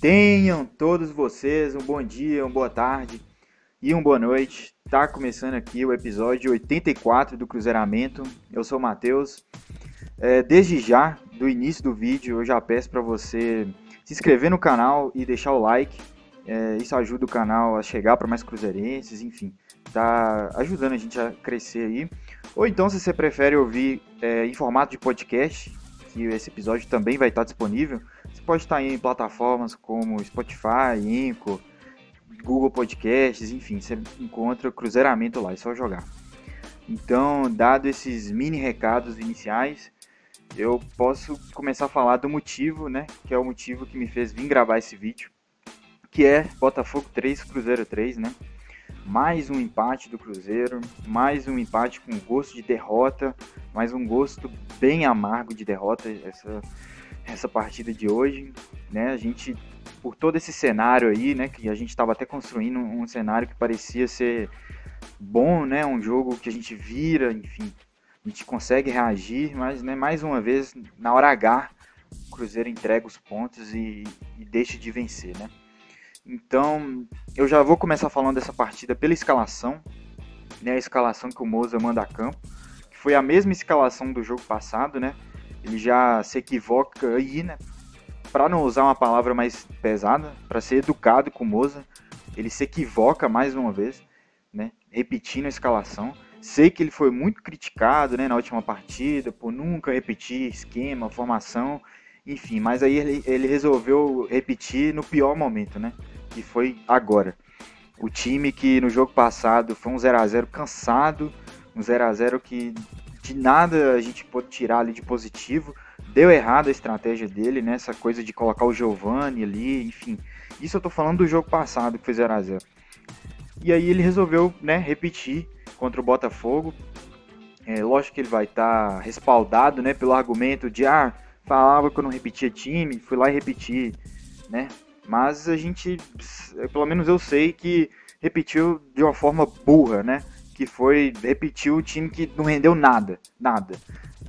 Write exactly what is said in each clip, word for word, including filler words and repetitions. Tenham todos vocês um bom dia, uma boa tarde e uma boa noite. Tá começando aqui o episódio oitenta e quatro do Cruzeiramento. Eu sou o Matheus. É, desde já, do início do vídeo, eu já peço para você se inscrever no canal e deixar o like. É, isso ajuda o canal a chegar para mais cruzeirenses, enfim. Tá ajudando a gente a crescer aí. Ou então, se você prefere ouvir é, em formato de podcast, que esse episódio também vai estar disponível, você pode estar em plataformas como Spotify, Anchor, Google Podcasts, enfim, você encontra o Cruzeiramento lá, é só jogar. Então, dado esses mini recados iniciais, eu posso começar a falar do motivo, né, que é o motivo que me fez vir gravar esse vídeo, que é Botafogo três, Cruzeiro três, né, mais um empate do Cruzeiro, mais um empate com gosto de derrota, mais um gosto bem amargo de derrota essa, essa partida de hoje, né, a gente... Por todo esse cenário aí, né, que a gente estava até construindo um cenário que parecia ser bom, né, um jogo que a gente vira, enfim, a gente consegue reagir, mas, né, mais uma vez, na hora H, o Cruzeiro entrega os pontos e, e deixa de vencer, né. Então, eu já vou começar falando dessa partida pela escalação, né, a escalação que o Moza manda a campo, que foi a mesma escalação do jogo passado, né, ele já se equivoca aí, né, para não usar uma palavra mais pesada, para ser educado com o Moza, ele se equivoca mais uma vez, né? Repetindo a escalação. Sei que ele foi muito criticado, né, na última partida, por nunca repetir esquema, formação, enfim, mas aí ele, ele resolveu repetir no pior momento, né? Que foi agora. O time que no jogo passado foi um zero a zero cansado, um zero a zero que de nada a gente pôde tirar ali de positivo. Deu errado a estratégia dele, né? Essa coisa de colocar o Giovane ali, enfim. Isso eu tô falando do jogo passado, que foi zero a zero. E aí ele resolveu, né, repetir contra o Botafogo. É, lógico que ele vai estar tá respaldado, né, pelo argumento de ah, falava que eu não repetia time, fui lá e repeti, né? Mas a gente, pelo menos eu sei que repetiu de uma forma burra, né? Que foi, repetiu o time que não rendeu nada, nada.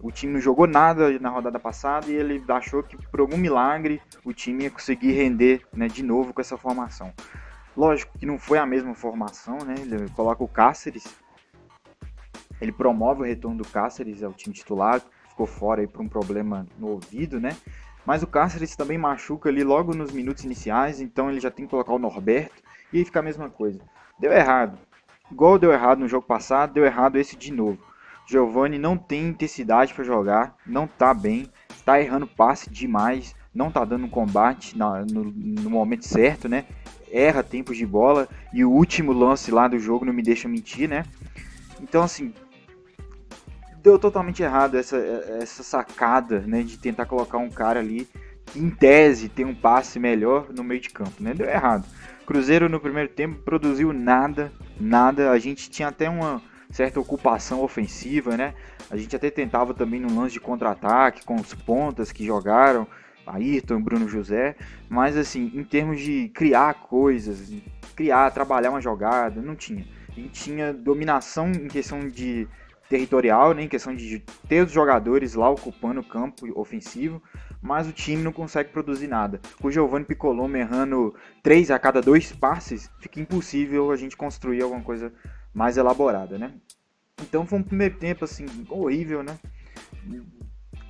O time não jogou nada na rodada passada e ele achou que por algum milagre o time ia conseguir render, né, de novo com essa formação. Lógico que não foi a mesma formação, né? Ele coloca o Cáceres, ele promove o retorno do Cáceres ao time titular, ficou fora aí por um problema no ouvido, né? Mas o Cáceres também machuca ali logo nos minutos iniciais, então ele já tem que colocar o Norberto e aí fica a mesma coisa. Deu errado, igual deu errado no jogo passado, deu errado esse de novo. Giovani não tem intensidade para jogar, não tá bem, tá errando passe demais, não tá dando um combate na, no, no momento certo, né? Erra tempos de bola e o último lance lá do jogo não me deixa mentir, né? Então, assim, deu totalmente errado essa, essa sacada, né? De tentar colocar um cara ali que, em tese, tem um passe melhor no meio de campo, né? Deu errado. Cruzeiro, no primeiro tempo, produziu nada, nada. A gente tinha até uma... certa ocupação ofensiva, né? A gente até tentava também no lance de contra-ataque com os pontas que jogaram, Ayrton, Bruno José, mas assim, em termos de criar coisas, criar, trabalhar uma jogada, não tinha. A gente tinha dominação em questão de territorial, né? Em questão de ter os jogadores lá ocupando o campo ofensivo, mas o time não consegue produzir nada. Com o Giovanni Piccolomo errando três a cada dois passes, fica impossível a gente construir alguma coisa mais elaborada, né? Então foi um primeiro tempo, assim, horrível, né?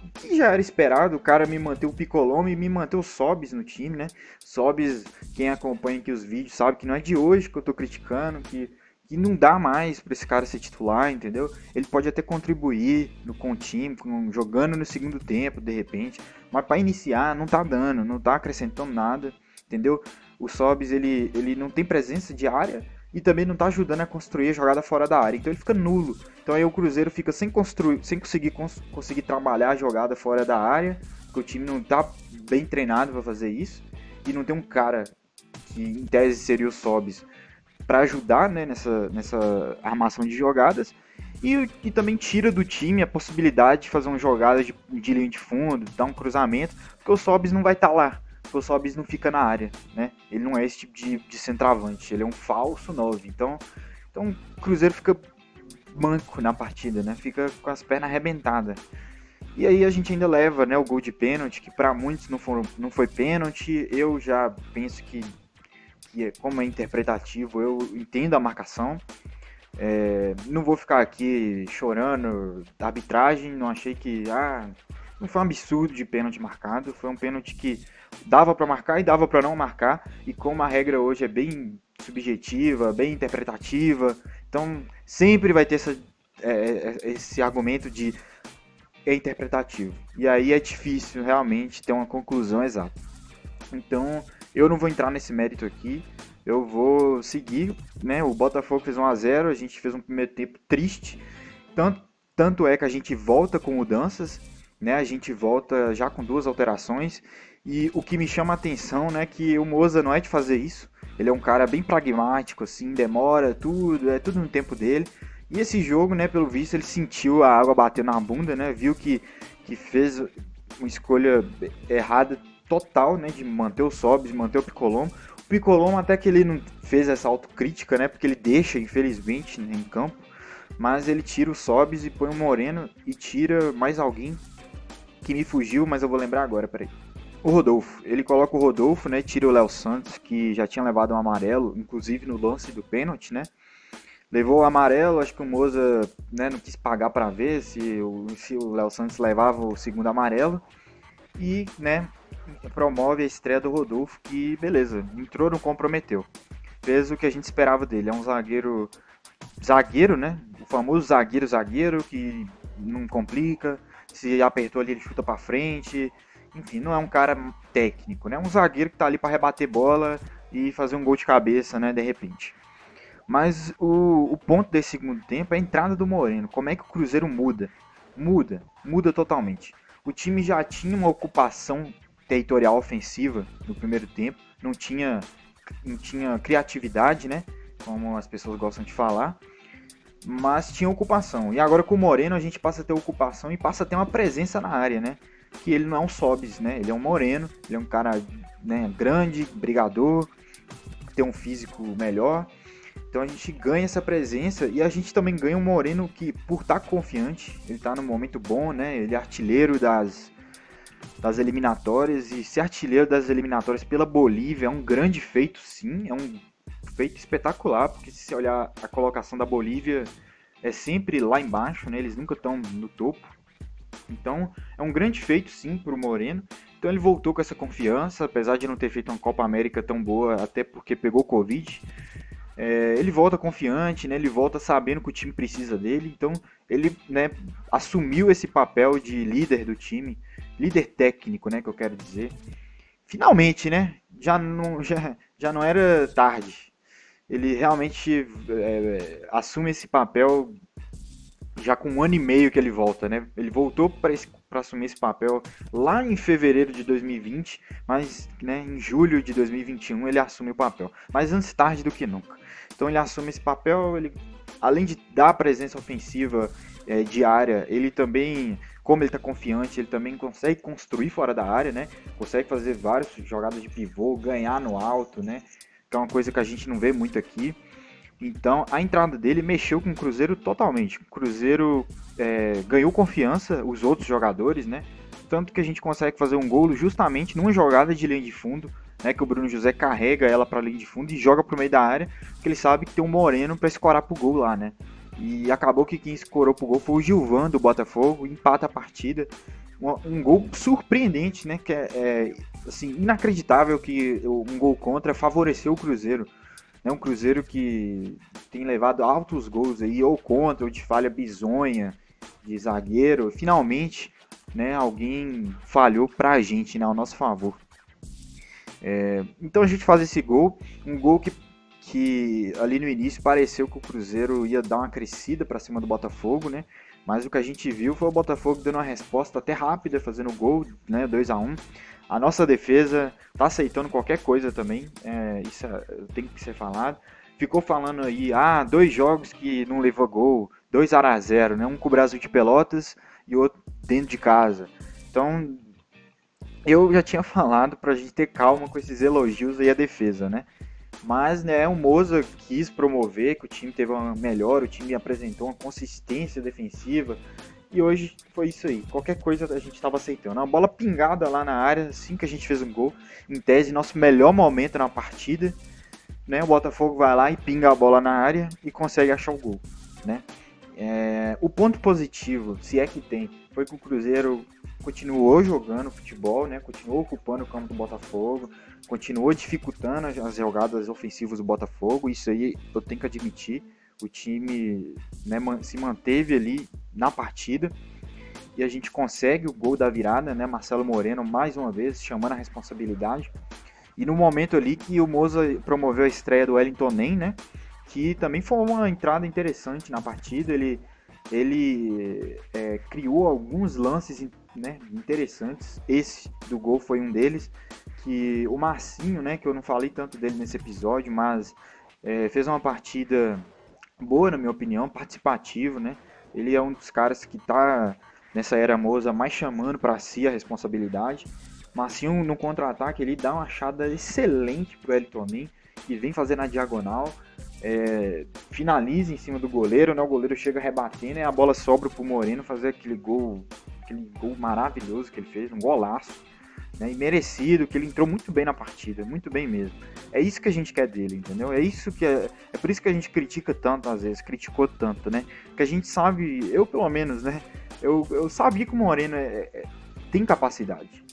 O que já era esperado, o cara me manter o Piccolomo e me manter o Sóbis no time, né? Sóbis, quem acompanha aqui os vídeos sabe que não é de hoje que eu tô criticando, que, que não dá mais pra esse cara ser titular, entendeu? Ele pode até contribuir no, com o time, com, jogando no segundo tempo, de repente, mas pra iniciar não tá dando, não tá acrescentando nada, entendeu? O Sóbis, ele, ele não tem presença de área, e também não está ajudando a construir a jogada fora da área, então ele fica nulo. Então aí o Cruzeiro fica sem construir, sem conseguir, cons- conseguir trabalhar a jogada fora da área, porque o time não está bem treinado para fazer isso, e não tem um cara que em tese seria o Sóbis para ajudar, né, nessa, nessa armação de jogadas, e, e também tira do time a possibilidade de fazer uma jogada de, de linha de fundo, dar um cruzamento, porque o Sóbis não vai estar tá lá. Porque o Sóbis não fica na área, né? Ele não é esse tipo de, de centroavante, ele é um falso nove. Então, então o Cruzeiro fica manco na partida, né? Fica com as pernas arrebentadas. E aí a gente ainda leva, né, o gol de pênalti, que para muitos não, foram, não foi pênalti. Eu já penso que, que, como é interpretativo, eu entendo a marcação. É, não vou ficar aqui chorando da arbitragem, não achei que... Ah, não foi um absurdo de pênalti marcado, foi um pênalti que dava para marcar e dava para não marcar. E como a regra hoje é bem subjetiva, bem interpretativa, então sempre vai ter essa, é, esse argumento de... é interpretativo. E aí é difícil realmente ter uma conclusão exata. Então, eu não vou entrar nesse mérito aqui. Eu vou seguir, né? O Botafogo fez um a zero, a gente fez um primeiro tempo triste. Tanto, tanto é que a gente volta com mudanças, né? A gente volta já com duas alterações. E o que me chama a atenção é, né, que o Moza não é de fazer isso. Ele é um cara bem pragmático, assim, demora tudo, é tudo no tempo dele. E esse jogo, né, pelo visto, ele sentiu a água bater na bunda, né, viu que, que fez uma escolha errada total, né, de manter o Sóbis, manter o Piccolomo. O Piccolomo até que ele não fez essa autocrítica, né, porque ele deixa, infelizmente, né, em campo, mas ele tira o Sóbis e põe o Moreno e tira mais alguém que me fugiu, mas eu vou lembrar agora, peraí. O Rodolfo, ele coloca o Rodolfo, né, tira o Léo Santos, que já tinha levado um amarelo, inclusive no lance do pênalti, né. Levou o amarelo, acho que o Moza, né, não quis pagar para ver se o, se o Léo Santos levava o segundo amarelo. E, né, promove a estreia do Rodolfo, que beleza, entrou, não comprometeu. Fez o que a gente esperava dele, é um zagueiro, zagueiro, né, o famoso zagueiro, zagueiro, que não complica, se apertou ali ele chuta para frente. Enfim, não é um cara técnico, né, é um zagueiro que tá ali para rebater bola e fazer um gol de cabeça, né, de repente. Mas o, o ponto desse segundo tempo é a entrada do Moreno. Como é que o Cruzeiro muda? Muda, muda totalmente. O time já tinha uma ocupação territorial ofensiva no primeiro tempo. Não tinha, não tinha criatividade, né? Como as pessoas gostam de falar. Mas tinha ocupação. E agora com o Moreno a gente passa a ter ocupação e passa a ter uma presença na área, né? Que ele não é um Sóbis, né? Ele é um Moreno. Ele é um cara, né, grande, brigador. Tem um físico melhor. Então a gente ganha essa presença e a gente também ganha um Moreno que, por estar confiante, ele está num momento bom, né? Ele é artilheiro das, das eliminatórias e ser artilheiro das eliminatórias pela Bolívia é um grande feito, sim. É um feito espetacular, porque se você olhar a colocação da Bolívia é sempre lá embaixo, né? Eles nunca estão no topo. Então é um grande feito, sim, para o Moreno. Então ele voltou com essa confiança, apesar de não ter feito uma Copa América tão boa, até porque pegou Covid. É, ele volta confiante, né? Ele volta sabendo que o time precisa dele, então ele, né, assumiu esse papel de líder do time, líder técnico, né, que eu quero dizer. Finalmente, né? Já não, já, já não era tarde. Ele realmente é, assume esse papel já com um ano e meio que ele volta, né? Ele voltou para assumir esse papel lá em fevereiro de dois mil e vinte, mas, né, em julho de dois mil e vinte e um ele assume o papel, mas antes tarde do que nunca. Então ele assume esse papel, ele, além de dar presença ofensiva é, diária, ele também, como ele está confiante, ele também consegue construir fora da área, né? Consegue fazer várias jogadas de pivô, ganhar no alto, né? Que é uma coisa que a gente não vê muito aqui. Então a entrada dele mexeu com o Cruzeiro totalmente. O Cruzeiro é, ganhou confiança, os outros jogadores, né? Tanto que a gente consegue fazer um gol justamente numa jogada de linha de fundo, né, que o Bruno José carrega ela para a linha de fundo e joga para o meio da área, porque ele sabe que tem um Moreno para escorar para o gol lá, né? E acabou que quem escorou para o gol foi o Gilvan do Botafogo, empata a partida. Um, um gol surpreendente, né? Que é, é assim, inacreditável que um gol contra favoreceu o Cruzeiro. É um Cruzeiro que tem levado altos gols aí, ou contra, ou de falha bizonha, de zagueiro. Finalmente, né, alguém falhou pra gente, né, ao nosso favor. É, então a gente faz esse gol, um gol que, que ali no início pareceu que o Cruzeiro ia dar uma crescida pra cima do Botafogo, né? Mas o que a gente viu foi o Botafogo dando uma resposta até rápida, fazendo gol, né, dois a um. A nossa defesa tá aceitando qualquer coisa também, é, isso é, tem que ser falado. Ficou falando aí, ah, dois jogos que não levou gol, dois a zero, né? Um com o Brasil de Pelotas e outro dentro de casa. Então, eu já tinha falado pra gente ter calma com esses elogios aí à defesa, né? Mas, né, o Moza quis promover que o time teve uma melhora, o time apresentou uma consistência defensiva, E hoje foi isso aí. Qualquer coisa a gente estava aceitando. Uma bola pingada lá na área, assim que a gente fez um gol. Em tese, nosso melhor momento na partida. Né? O Botafogo vai lá e pinga a bola na área e consegue achar o gol. Né? É... O ponto positivo, se é que tem, foi que o Cruzeiro continuou jogando futebol, né? Continuou ocupando o campo do Botafogo, continuou dificultando as jogadas ofensivas do Botafogo. Isso aí eu tenho que admitir. O time, né, se manteve ali na partida e a gente consegue o gol da virada, né? Marcelo Moreno mais uma vez chamando a responsabilidade. E no momento ali que o Moza promoveu a estreia do Wellington Ney, né? Que também foi uma entrada interessante na partida. Ele, ele é, criou alguns lances, né, interessantes. Esse do gol foi um deles. Que o Marcinho, né? Que eu não falei tanto dele nesse episódio, mas é, fez uma partida boa, na minha opinião, participativo, né? Ele é um dos caras que tá nessa era Moza mais chamando para si a responsabilidade. Marcinho no contra-ataque, ele dá uma achada excelente pro Eltoninho, que vem fazer na diagonal, é, finaliza em cima do goleiro, né? O goleiro chega rebatendo e a bola sobra pro Moreno fazer aquele gol, aquele gol maravilhoso que ele fez, um golaço, né? E merecido, que ele entrou muito bem na partida, muito bem mesmo. É isso que a gente quer dele, entendeu? É isso que é, é por isso que a gente critica tanto às vezes, criticou tanto, né? Que a gente sabe, eu pelo menos, né? Eu, eu sabia que o Moreno é, é, tem capacidade.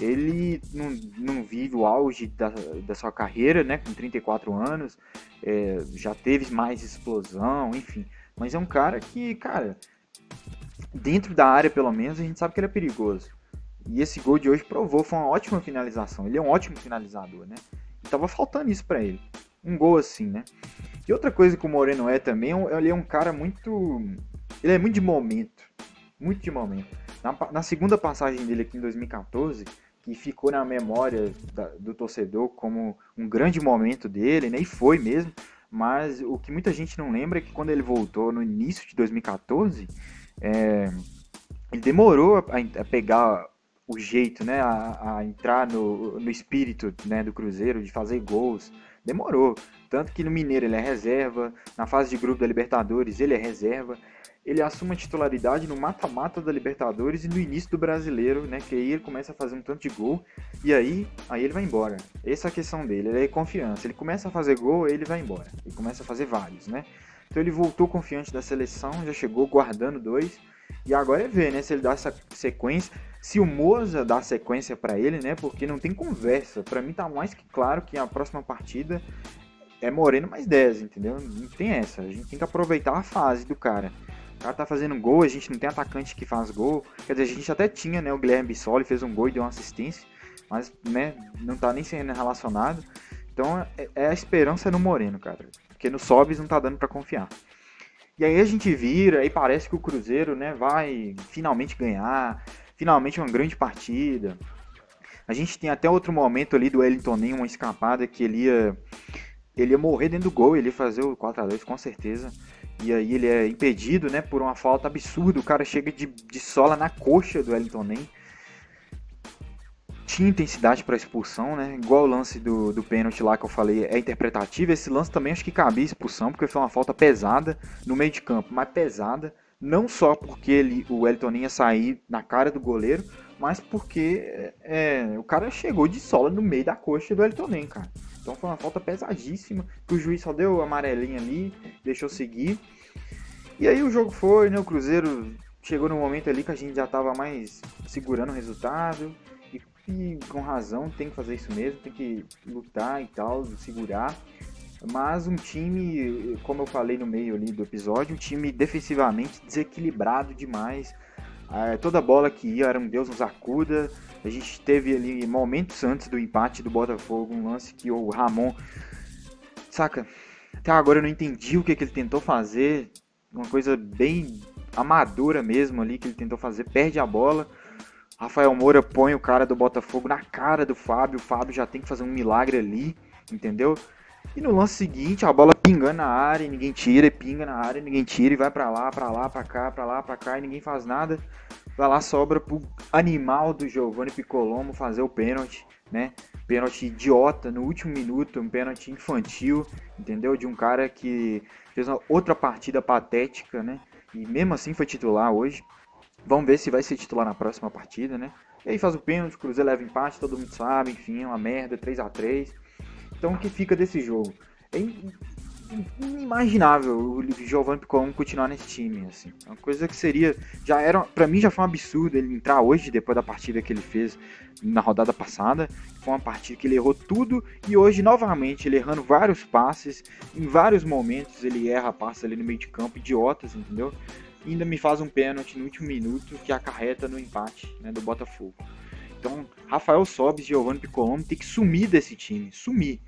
Ele não, não vive o auge da, da sua carreira, né? Com trinta e quatro anos, é, já teve mais explosão, enfim. Mas é um cara que, cara, dentro da área pelo menos, a gente sabe que ele é perigoso. E esse gol de hoje provou, foi uma ótima finalização. Ele é um ótimo finalizador, né? E tava faltando isso pra ele. Um gol assim, né? E outra coisa que o Moreno é também, ele é um cara muito... Ele é muito de momento. Muito de momento. Na, na segunda passagem dele aqui em dois mil e catorze, que ficou na memória da, do torcedor como um grande momento dele, né? E foi mesmo. Mas o que muita gente não lembra é que quando ele voltou no início de dois mil e catorze, é, ele demorou a, a pegar... o jeito, né, a, a entrar no, no espírito, né, do Cruzeiro, de fazer gols, demorou. Tanto que no Mineiro ele é reserva, na fase de grupo da Libertadores ele é reserva, ele assume a titularidade no mata-mata da Libertadores e no início do Brasileiro, né, que aí ele começa a fazer um tanto de gol, e aí, aí ele vai embora. Essa é a questão dele, ele é confiança, ele começa a fazer gol, ele vai embora, ele começa a fazer vários, né. Então ele voltou confiante da seleção, já chegou guardando dois, e agora é ver, né, se ele dá essa sequência, se o Moza dá sequência para ele, né? Porque não tem conversa. Para mim tá mais que claro que a próxima partida é Moreno mais dez, entendeu? Não tem essa. A gente tem que aproveitar a fase do cara. O cara tá fazendo gol, a gente não tem atacante que faz gol. Quer dizer, a gente até tinha, né? O Guilherme Bissoli fez um gol e deu uma assistência. Mas, né? Não tá nem sendo relacionado. Então, é a esperança no Moreno, cara. Porque no Sóbis não tá dando para confiar. E aí a gente vira e parece que o Cruzeiro, né? Vai finalmente ganhar... Finalmente uma grande partida. A gente tem até outro momento ali do Wellington Ney, uma escapada que ele ia, ele ia morrer dentro do gol, ele ia fazer o quatro a dois com certeza. E aí ele é impedido, né, por uma falta absurda, o cara chega de, de sola na coxa do Wellington Ney. Tinha intensidade para expulsão, né, igual o lance do, do pênalti lá que eu falei, é interpretativo. Esse lance também acho que cabia expulsão, porque foi uma falta pesada no meio de campo, mas pesada. Não só porque ele, o Eltoninho ia sair na cara do goleiro, mas porque é, o cara chegou de sola no meio da coxa do Eltoninho, cara. Então foi uma falta pesadíssima, que o juiz só deu amarelinha ali, deixou seguir. E aí o jogo foi, né? O Cruzeiro chegou no momento ali que a gente já tava mais segurando o resultado. E, e com razão, tem que fazer isso mesmo, tem que lutar e tal, segurar. Mas um time, como eu falei no meio ali do episódio, um time defensivamente desequilibrado demais. É, toda bola que ia era um Deus nos acuda. A gente teve ali momentos antes do empate do Botafogo, um lance que o Ramon... Saca? Até agora eu não entendi o que, que ele tentou fazer. Uma coisa bem amadora mesmo ali que ele tentou fazer. Perde a bola. Rafael Moura põe o cara do Botafogo na cara do Fábio. O Fábio já tem que fazer um milagre ali, entendeu? E no lance seguinte, a bola pingando na área, ninguém tira, e pinga na área, ninguém tira, e vai pra lá, pra lá, pra cá, pra lá, pra cá, e ninguém faz nada. Vai lá, sobra pro animal do Giovanni Piccolomo fazer o pênalti, né? Pênalti idiota, no último minuto, um pênalti infantil, entendeu? De um cara que fez uma outra partida patética, né? E mesmo assim foi titular hoje. Vamos ver se vai ser titular na próxima partida, né? E aí faz o pênalti, o Cruzeiro leva empate, todo mundo sabe, enfim, é uma merda, três a três. Então o que fica desse jogo? É inimaginável o Giovanni Piccolomo continuar nesse time, assim. Uma coisa que seria, já era, pra mim já foi um absurdo ele entrar hoje, depois da partida que ele fez na rodada passada. Foi uma partida que ele errou tudo e hoje novamente ele errando vários passes, em vários momentos ele erra passes ali no meio de campo, idiotas, entendeu? E ainda me faz um pênalti no último minuto que acarreta no empate, né, do Botafogo. Então, Rafael Sóbis e Giovanni Piccolomo tem que sumir desse time, sumir.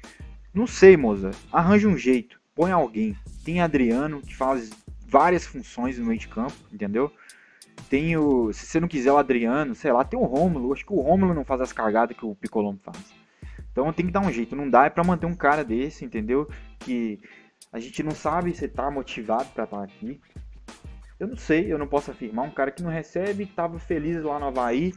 Não sei, Moza, arranja um jeito, põe alguém. Tem Adriano, que faz várias funções no meio de campo, entendeu? Tem o, se você não quiser o Adriano, sei lá, tem o Rômulo. Acho que o Rômulo não faz as cagadas que o Piccolomo faz. Então tem que dar um jeito, não dá é pra manter um cara desse, entendeu? Que a gente não sabe se tá motivado pra estar aqui. Eu não sei, eu não posso afirmar. Um cara que não recebe, tava feliz lá no Havaí,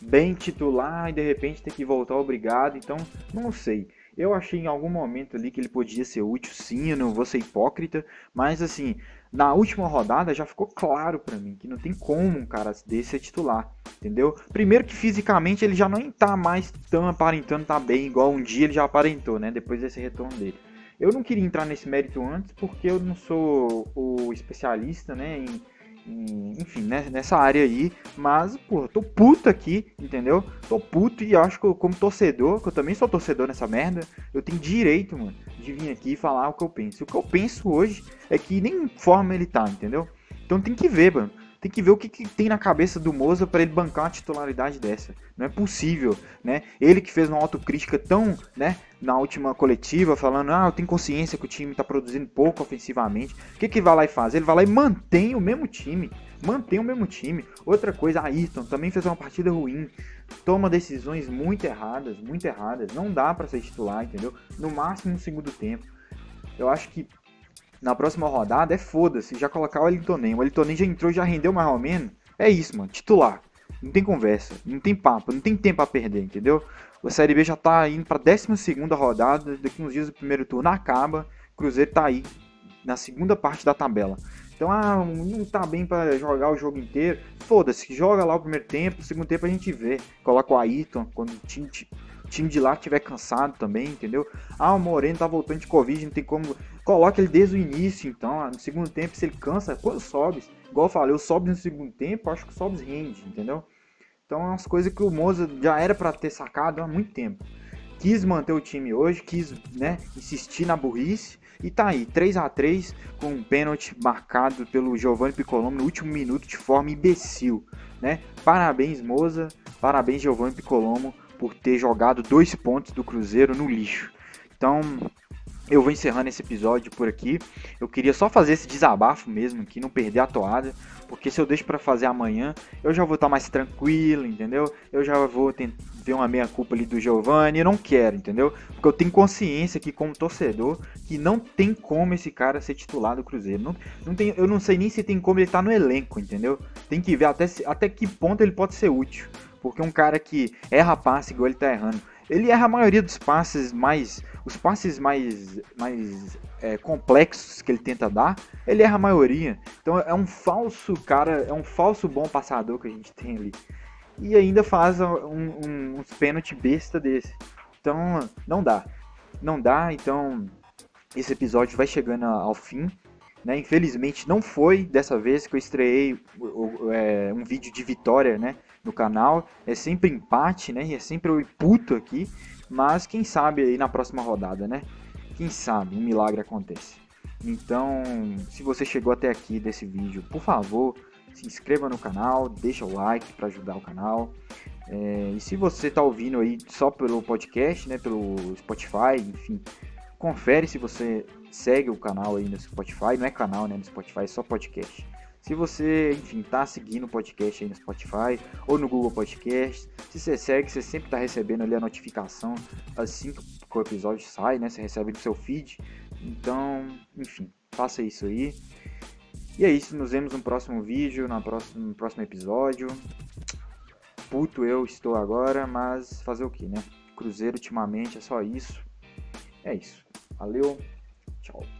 bem titular, e de repente tem que voltar obrigado, então não sei. Eu achei em algum momento ali que ele podia ser útil, sim, eu não vou ser hipócrita, mas assim, na última rodada já ficou claro pra mim que não tem como um cara desse ser titular, entendeu? Primeiro que fisicamente ele já não tá mais tão aparentando tá bem, igual um dia ele já aparentou, né, depois desse retorno dele. Eu não queria entrar nesse mérito antes, porque eu não sou o especialista, né, em, em, enfim, nessa área aí, mas, pô, tô puto aqui, entendeu? Tô puto e acho que eu, como torcedor, que eu também sou torcedor nessa merda, eu tenho direito, mano, de vir aqui e falar o que eu penso. O que eu penso hoje é que nem forma ele tá, entendeu? Então tem que ver, mano. Tem que ver o que, que tem na cabeça do Moza pra ele bancar uma titularidade dessa. Não é possível, né? Ele que fez uma autocrítica tão, né, na última coletiva, falando, ah, eu tenho consciência que o time tá produzindo pouco ofensivamente. O que que ele vai lá e faz? Ele vai lá e mantém o mesmo time. Mantém o mesmo time. Outra coisa, a Ayrton também fez uma partida ruim. Toma decisões muito erradas, muito erradas. Não dá pra ser titular, entendeu? No máximo no segundo tempo. Eu acho que na próxima rodada é foda-se, já colocar o Wellington Ney. O Wellington Ney já entrou, já rendeu mais ou menos. É isso, mano, titular. Não tem conversa, não tem papo, não tem tempo a perder, entendeu? A Série B já tá indo pra décima segunda rodada, daqui uns dias o primeiro turno acaba, o Cruzeiro tá aí, na segunda parte da tabela. Então, ah, não tá bem pra jogar o jogo inteiro, foda-se, joga lá o primeiro tempo, o segundo tempo a gente vê. Coloca o Ayrton, quando o time... O time de lá estiver cansado também, entendeu? Ah, o Moreno tá voltando de Covid, não tem como... Coloca ele desde o início, então. No segundo tempo, se ele cansa, pô, o Sóbis. Igual eu falei, o Sóbis no segundo tempo, acho que o Sóbis rende, entendeu? Então, é umas coisas que o Moza já era pra ter sacado há muito tempo. Quis manter o time hoje, quis, né, insistir na burrice. E tá aí, três a três, com um pênalti marcado pelo Giovanni Piccolomo no último minuto de forma imbecil, né? Parabéns, Moza. Parabéns, Giovanni Piccolomo, por ter jogado dois pontos do Cruzeiro no lixo. Então, eu vou encerrando esse episódio por aqui. Eu queria só fazer esse desabafo mesmo aqui, não perder a toada, porque se eu deixo pra fazer amanhã, eu já vou estar mais tranquilo, entendeu? Eu já vou ver uma meia-culpa ali do Giovanni, eu não quero, entendeu? Porque eu tenho consciência que, como torcedor, que não tem como esse cara ser titular do Cruzeiro. Não, não tem, eu não sei nem se tem como ele estar no elenco, entendeu? Tem que ver até, até que ponto ele pode ser útil. Porque um cara que erra passe igual ele tá errando, ele erra a maioria dos passes mais, os passes mais, mais é, complexos que ele tenta dar, ele erra a maioria. Então é um falso cara, é um falso bom passador que a gente tem ali. E ainda faz um, um, uns pênalti besta desse. Então não dá, não dá, então esse episódio vai chegando ao fim. Né? Infelizmente não foi dessa vez que eu estreiei é, um vídeo de vitória, né, no canal. É sempre empate, né, e é sempre eu puto aqui, mas quem sabe aí na próxima rodada, né, quem sabe um milagre acontece. Então, se você chegou até aqui desse vídeo, por favor, se inscreva no canal, deixa o like para ajudar o canal. É, e se você tá ouvindo aí só pelo podcast, né, pelo Spotify, enfim, confere se você segue o canal aí no Spotify. Não é canal, né, no Spotify, é só podcast. Se você, enfim, tá seguindo o podcast aí no Spotify ou no Google Podcasts, se você segue, você sempre tá recebendo ali a notificação assim que o episódio sai, né, você recebe no seu feed. Então, enfim, faça isso aí. E é isso, nos vemos no próximo vídeo, na próxima, no próximo episódio. Puto eu estou agora, mas fazer o que, né? Cruzeiro ultimamente é só isso. É isso. Valeu, tchau.